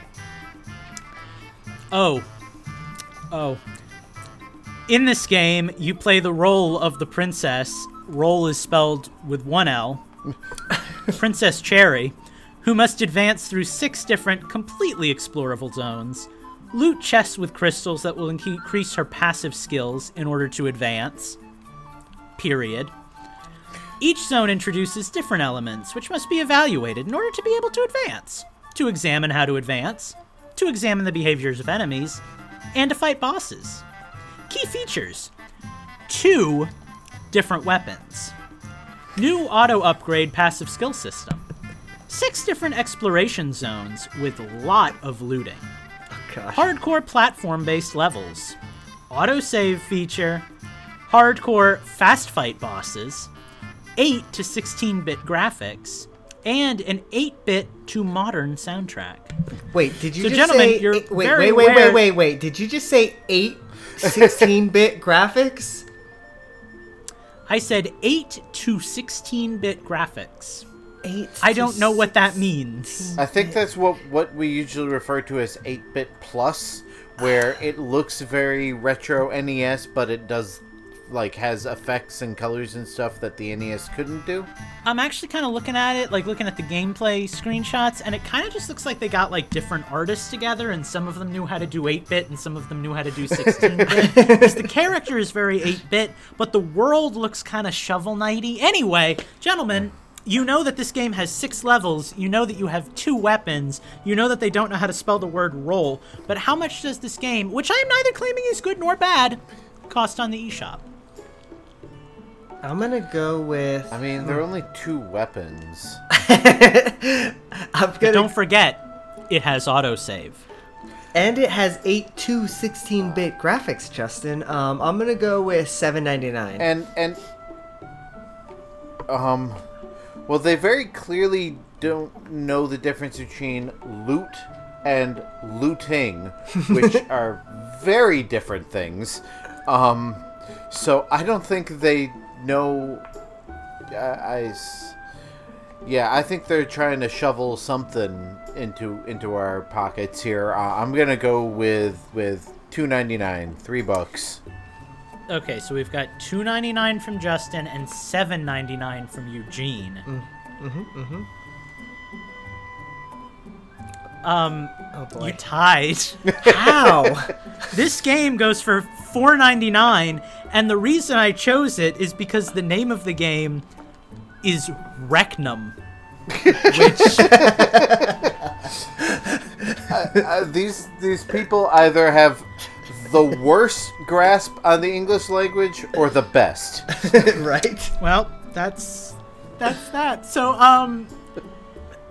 Oh. In this game, you play the role of the princess. Role is spelled with one L. Princess Cherry, who must advance through 6 different, completely explorable zones, loot chests with crystals that will increase her passive skills in order to advance. Period. Each zone introduces different elements, which must be evaluated in order to be able to advance. To examine how to advance. To examine the behaviors of enemies. And to fight bosses. Key features. 2 different weapons. New auto upgrade passive skill system. 6 different exploration zones with lot of looting. Oh, gosh. Hardcore platform-based levels. Autosave feature. Hardcore fast fight bosses. 8 to 16-bit graphics. And an 8-bit to modern soundtrack. Wait, did you so just say... You're wait. Did you just say 8 16-bit graphics? I said 8 to 16-bit graphics. I don't know what that means. I think that's what we usually refer to as 8-bit plus, where it looks very retro NES, but it does like has effects and colors and stuff that the NES couldn't do? I'm actually kind of looking at it, like looking at the gameplay screenshots, and it kind of just looks like they got like different artists together, and some of them knew how to do 8-bit and some of them knew how to do 16-bit. Because the character is very 8-bit, but the world looks kind of Shovel Knight-y. Anyway, gentlemen, you know that this game has 6 levels, you know that you have 2 weapons, you know that they don't know how to spell the word roll, but how much does this game, which I am neither claiming is good nor bad, cost on the eShop? I'm gonna go with... I mean, there are only 2 weapons. But don't forget, it has autosave. And it has 8.2 16-bit graphics, Justin. I'm gonna go with $7.99. Well, they very clearly don't know the difference between loot and looting, which are very different things. So I don't think they know. I think they're trying to shovel something into our pockets here. I'm gonna go with $2.99, $3. Okay, so we've got $2.99 from Justin and $7.99 from Eugene. Oh boy. You tied. How? This game goes for $4.99, and the reason I chose it is because the name of the game is Recknum, which these people either have the worst grasp on the English language or the best. Right? Well, that's that.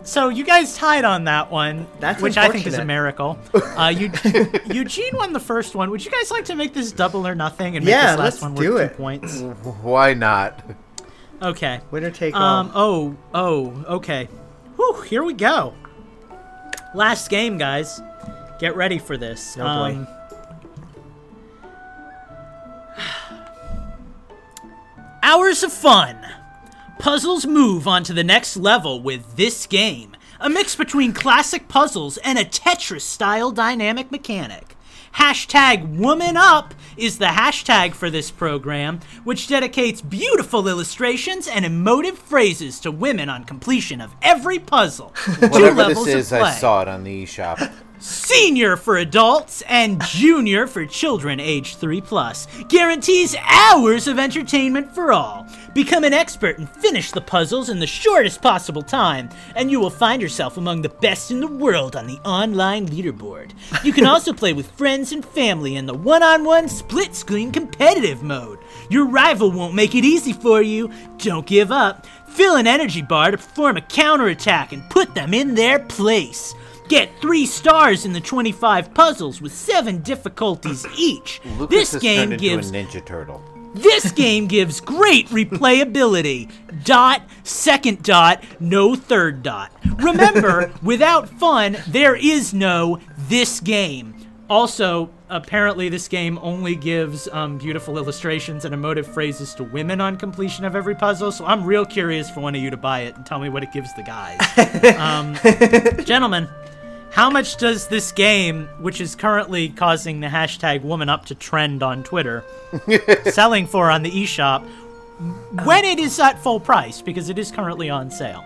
So you guys tied on that one, which I think is a miracle. Eugene won the first one. Would you guys like to make this double or nothing and make this last one worth 2 points? Why not? Okay. Winner take all. Oh, okay. Whew, here we go. Last game, guys. Get ready for this. Oh, boy. Hours of fun. Puzzles move on to the next level with this game, a mix between classic puzzles and a Tetris-style dynamic mechanic. #WomanUp is the hashtag for this program, which dedicates beautiful illustrations and emotive phrases to women on completion of every puzzle. Whatever this is, I saw it on the eShop. Senior for adults and junior for children age 3+. Guarantees hours of entertainment for all. Become an expert and finish the puzzles in the shortest possible time, and you will find yourself among the best in the world on the online leaderboard. You can also play with friends and family in the one-on-one split-screen competitive mode. Your rival won't make it easy for you. Don't give up. Fill an energy bar to perform a counterattack and put them in their place. Get 3 stars in the 25 puzzles with 7 difficulties each. Lucas has turned into a Ninja Turtle. This game gives great replayability. .. No third . Remember, without fun, there is no this game. Also, apparently this game only gives beautiful illustrations and emotive phrases to women on completion of every puzzle, so I'm real curious for one of you to buy it and tell me what it gives the guys. Gentlemen, how much does this game, which is currently causing the #WomanUp to trend on Twitter, selling for on the eShop when it is at full price? Because it is currently on sale.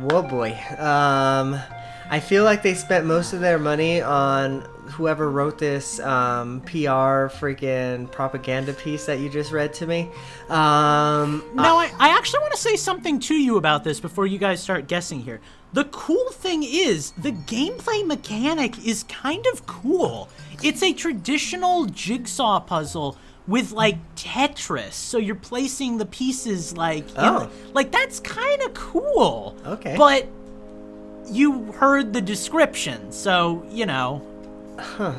Whoa, boy. I feel like they spent most of their money on whoever wrote this PR freaking propaganda piece that you just read to me. Now, I actually want to say something to you about this before you guys start guessing here. The cool thing is, the gameplay mechanic is kind of cool. It's a traditional jigsaw puzzle with, like, Tetris. So you're placing the pieces, like... Like, that's kind of cool. Okay. But you heard the description, so, you know... Huh.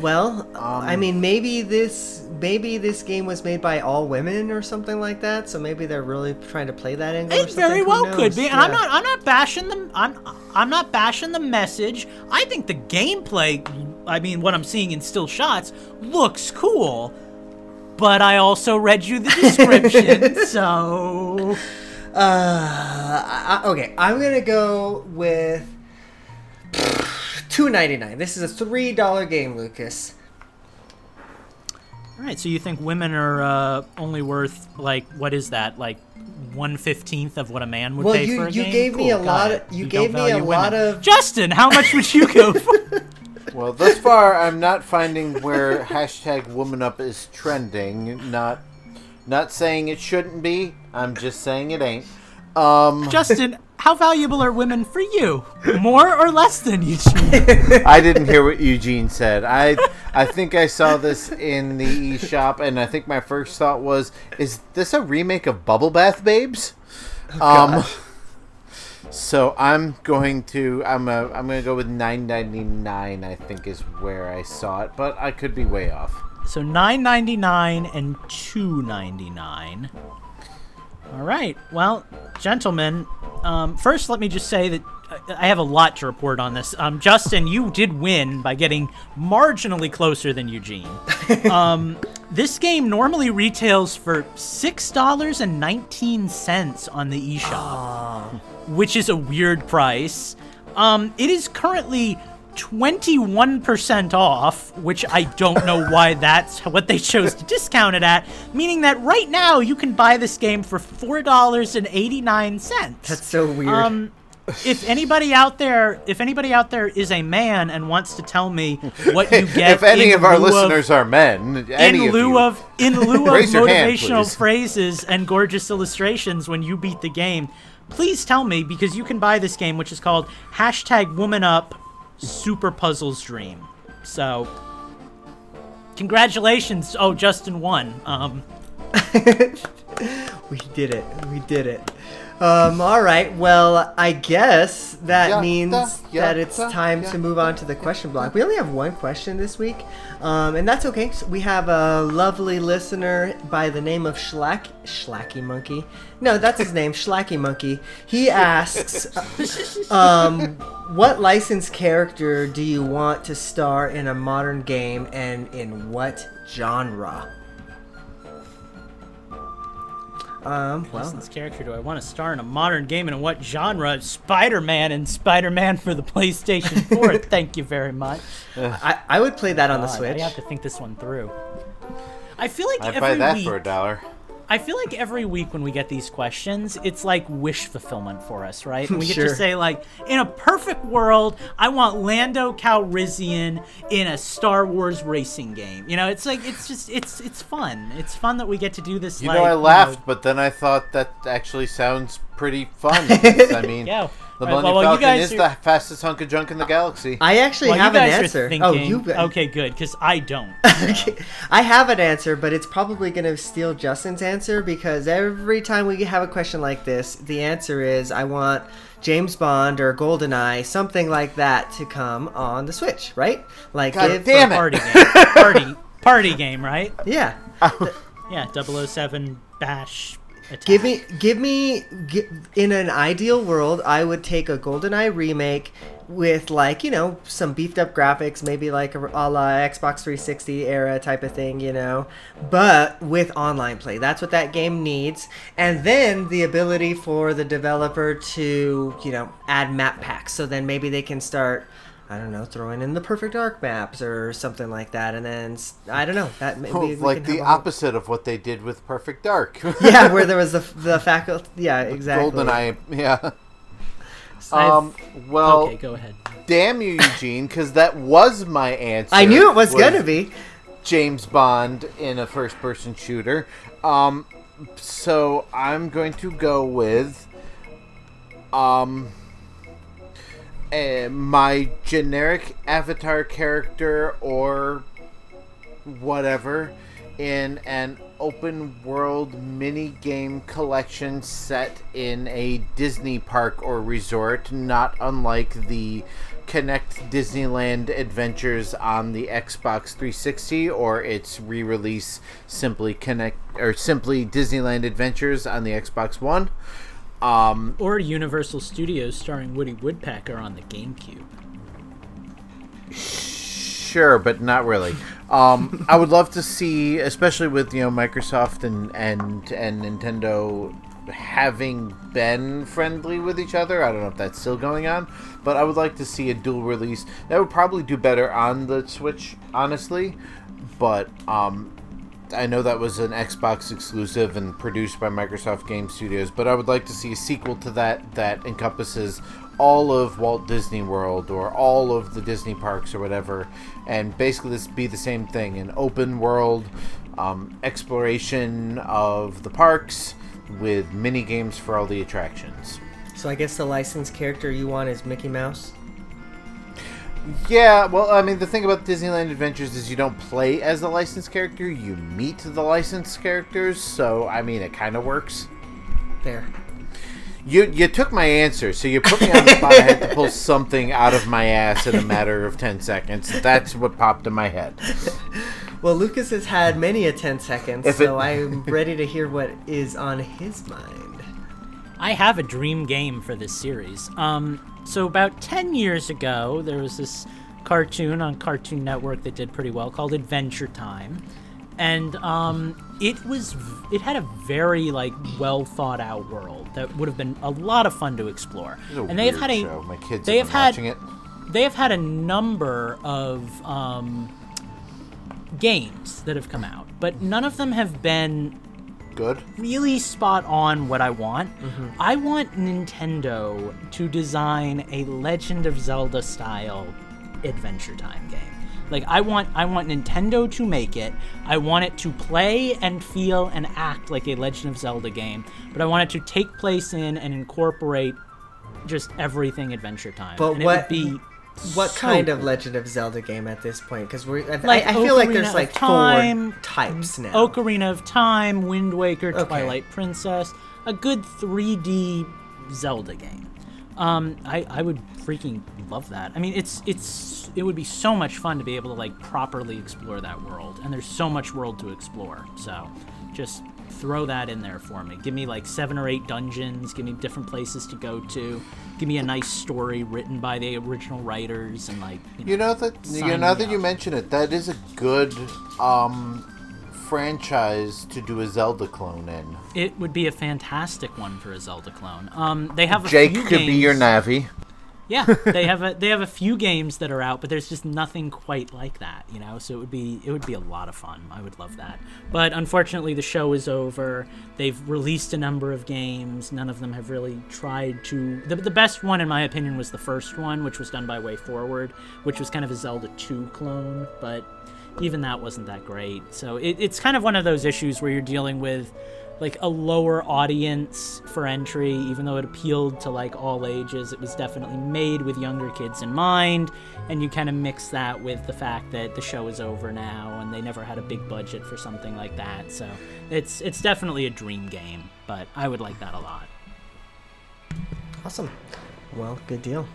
Well, I mean, maybe this game was made by all women or something like that. So maybe they're really trying to play that angle. It very well could be, and yeah. I'm not bashing them. I'm not bashing the message. I think the gameplay, I mean, what I'm seeing in still shots looks cool, but I also read you the description, so. Okay, I'm gonna go with. $2.99. This is a $3 game, Lucas. All right, so you think women are only worth, like, what is that, like 1/15 of what a man would pay for a game? Well, you gave me a lot of... You gave me a lot of... Justin, how much would you go for? Well, thus far, I'm not finding where #WomanUp is trending. Not saying it shouldn't be. I'm just saying it ain't. Justin, how valuable are women for you? More or less than Eugene? I didn't hear what Eugene said. I think I saw this in the eShop, and I think my first thought was, is this a remake of Bubble Bath Babes? So I'm going to go with $9.99, I think, is where I saw it, but I could be way off. So $9.99 and $2.99. All right. Well, gentlemen, first let me just say that I have a lot to report on this. Justin, you did win by getting marginally closer than Eugene. This game normally retails for $6.19 on the eShop, which is a weird price. It is currently 21% off, which I don't know why that's what they chose to discount it at, meaning that right now you can buy this game for $4.89. That's so weird. If anybody out there is a man and wants to tell me what you get, if any of our listeners are men, in lieu of motivational phrases and gorgeous illustrations when you beat the game, please tell me, because you can buy this game, which is called #WomanUp. Super Puzzles Dream. So, congratulations. Oh, Justin won. We did it. All right. Well, I guess that means that it's time to move on to the question block. We only have one question this week, and that's okay. So we have a lovely listener by the name of Schlacky Monkey. No, that's his name, Schlacky Monkey. He asks, what licensed character do you want to star in a modern game, and in what genre? What character do I want to star in a modern game, and in what genre? Spider-Man and Spider-Man for the PlayStation 4. Thank you very much. I would play that on the Switch. I have to think this one through. I'd buy that for $1. I feel like every week when we get these questions, it's like wish fulfillment for us, right? And we get to say, like, in a perfect world, I want Lando Calrissian in a Star Wars racing game. You know, it's like, it's just, it's fun. It's fun that we get to do this. You know, I laughed, but then I thought that actually sounds pretty fun. I mean, the Millennium Falcon is the fastest hunk of junk in the galaxy. I actually have an answer. Okay, good, because I don't. I have an answer, but it's probably going to steal Justin's answer, because every time we have a question like this, the answer is, I want James Bond or GoldenEye, something like that, to come on the Switch, right? Like, God damn it. Party game. Party game, right? Yeah. Yeah, 007 bash. Attack. Give me, in an ideal world, I would take a GoldenEye remake with, like, you know, some beefed up graphics, maybe like a la Xbox 360 era type of thing, you know, but with online play. That's what that game needs. And then the ability for the developer to, you know, add map packs. So then maybe they can start, I don't know, throwing in the Perfect Dark maps or something like that, and then, I don't know, that maybe we like the opposite of what they did with Perfect Dark. Yeah, where there was the faculty. Yeah, exactly. GoldenEye. Yeah. Well. Okay, go ahead. Damn you, Eugene, because that was my answer. I knew it was gonna be James Bond in a first-person shooter. So I'm going to go with my generic avatar character or whatever in an open world mini game collection set in a Disney park or resort, not unlike the Connect Disneyland Adventures on the Xbox 360 or its re-release simply Disneyland Adventures on the Xbox One. Or Universal Studios starring Woody Woodpecker on the GameCube. Sure, but not really. I would love to see, especially with, you know, Microsoft and Nintendo having been friendly with each other. I don't know if that's still going on, but I would like to see a dual release. That would probably do better on the Switch, honestly. But I know that was an Xbox exclusive and produced by Microsoft Game Studios, but I would like to see a sequel to that that encompasses all of Walt Disney World or all of the Disney parks or whatever, and basically this be the same thing, an open world exploration of the parks with mini games for all the attractions. So I guess the licensed character you want is Mickey Mouse? Yeah, well, I mean, the thing about Disneyland Adventures is you don't play as the licensed character, you meet the licensed characters, so, I mean, it kind of works. Fair. You took my answer, so you put me on the spot. I had to pull something out of my ass in a matter of 10 seconds. That's what popped in my head. Well, Lucas has had many a 10 seconds, so I'm ready to hear what is on his mind. I have a dream game for this series. So about 10 years ago, there was this cartoon on Cartoon Network that did pretty well called Adventure Time. And it had a very well thought out world that would have been a lot of fun to explore. And they've had show. My kids have been watching it. They have had a number of games that have come out, but none of them have been good. Really spot on what I want. Mm-hmm. I want Nintendo to design a Legend of Zelda style Adventure Time game. Like I want Nintendo to make it. I want it to play and feel and act like a Legend of Zelda game, but I want it to take place in and incorporate just everything Adventure Time. But and what it would be what so kind of Legend of Zelda game at this point? Because I feel like there's four types now. Ocarina of Time, Wind Waker, okay. Twilight Princess. A good 3D Zelda game. I would freaking love that. I mean, it would be so much fun to be able to properly explore that world. And there's so much world to explore. So just throw that in there for me. Give me 7 or 8 dungeons. Give me different places to go to. Give me a nice story written by the original writers and now that you mention it, that is a good franchise to do a Zelda clone in. It would be a fantastic one for a Zelda clone. They have a Jake few could games. Be your Navi. Yeah, they have a few games that are out, but there's just nothing quite like that, So it would be a lot of fun. I would love that. But unfortunately, the show is over. They've released a number of games. None of them have really tried to. The best one, in my opinion, was the first one, which was done by Way Forward, which was kind of a Zelda 2 clone, but even that wasn't that great. So it's kind of one of those issues where you're dealing with a lower audience for entry, even though it appealed to all ages. It was definitely made with younger kids in mind, and you kind of mix that with the fact that the show is over now and they never had a big budget for something like that. So it's definitely a dream game, but I would like that a lot. Awesome. Well, good deal.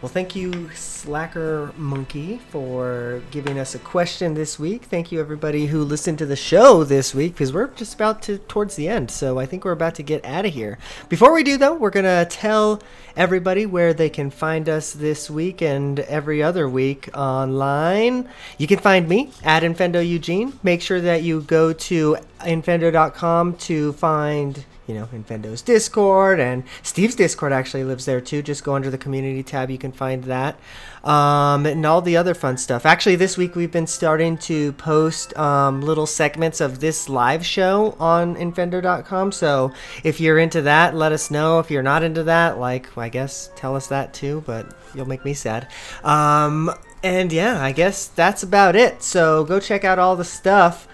Well, thank you, Slacker Monkey, for giving us a question this week. Thank you, everybody who listened to the show this week, because we're just about towards the end, so I think we're about to get out of here. Before we do, though, we're going to tell everybody where they can find us this week and every other week online. You can find me at Infendo Eugene. Make sure that you go to infendo.com to find Infendo's Discord, and Steve's Discord actually lives there too. Just go under the community tab, you can find that. And all the other fun stuff. Actually, this week we've been starting to post little segments of this live show on Infendo.com. So if you're into that, let us know. If you're not into that, I guess tell us that too, but you'll make me sad. And yeah, I guess that's about it. So go check out all the stuff.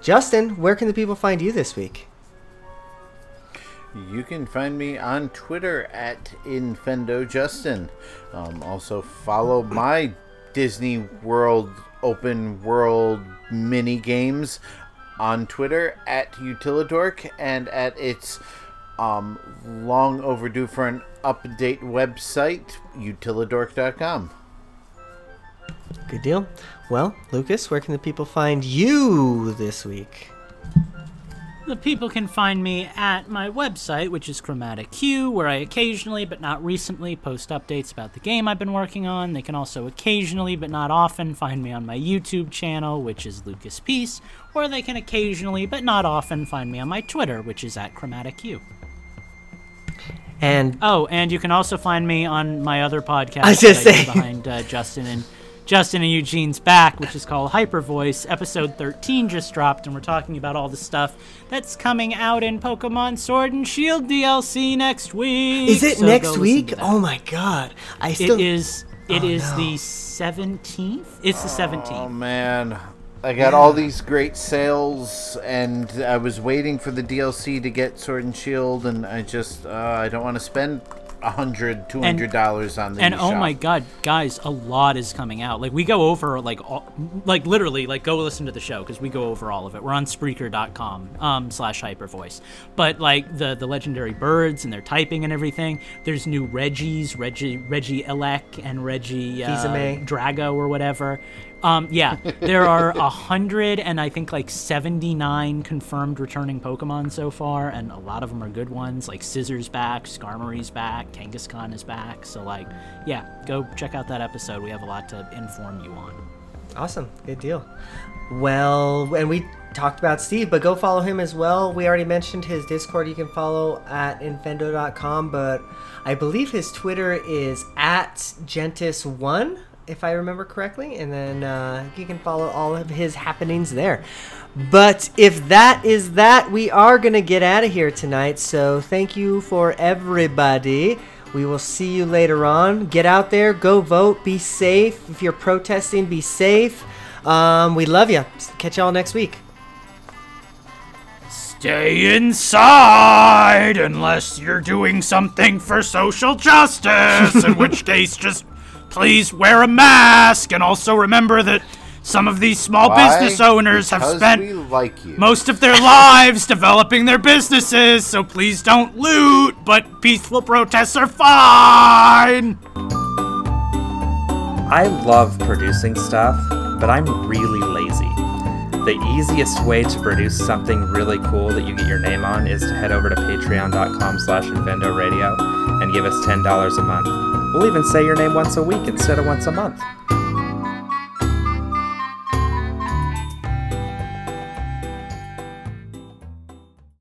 Justin, where can the people find you this week? You can find me on Twitter at InfendoJustin. Also follow my Disney World open world mini games on Twitter at Utilidork and at its long overdue for an update website, utilidork.com. Good deal. Well, Lucas, where can the people find you this week? The people can find me at my website, which is Chromatic Q, where I occasionally, but not recently, post updates about the game I've been working on. They can also occasionally, but not often, find me on my YouTube channel, which is Lucas Peace, or they can occasionally, but not often, find me on my Twitter, which is at Chromatic Q. And you can also find me on my other podcast, I just say Behind Justin and Justin and Eugene's back, which is called Hyper Voice. Episode 13 just dropped, and we're talking about all the stuff that's coming out in Pokemon Sword and Shield DLC next week. Is it next week? Oh my god. It is the 17th? It's the 17th. Oh man. I got all these great sales, and I was waiting for the DLC to get Sword and Shield, and I just, I don't want to spend $100, $200 on the shop. And oh my god, guys, a lot is coming out. Like, we go over, like, all, like literally, like, go listen to the show, because we go over all of it. We're on Spreaker.com /hypervoice. But, like, the legendary birds and their typing and everything. There's new Reggies, Reggie Elec and Reggie Drago or whatever. There are 100 and I think like 79 confirmed returning Pokemon so far, and a lot of them are good ones. Like Scissor's back, Skarmory's back, Kangaskhan is back. So like, yeah, go check out that episode. We have a lot to inform you on. Awesome, good deal. Well, and we talked about Steve, but go follow him as well. We already mentioned his Discord. You can follow at infendo.com, but I believe his Twitter is at Gentis1. If I remember correctly, and then you can follow all of his happenings there. But if that is that, we are going to get out of here tonight. So thank you for everybody. We will see you later on. Get out there, go vote, be safe. If you're protesting, be safe. We love you. Catch y'all next week. Stay inside unless you're doing something for social justice, in which case just... please wear a mask, and also remember that some of these small business owners have spent most of their lives developing their businesses, so please don't loot, but peaceful protests are fine! I love producing stuff, but I'm really lazy. The easiest way to produce something really cool that you get your name on is to head over to patreon.com/InvendoRadio and give us $10 a month. We'll even say your name once a week instead of once a month.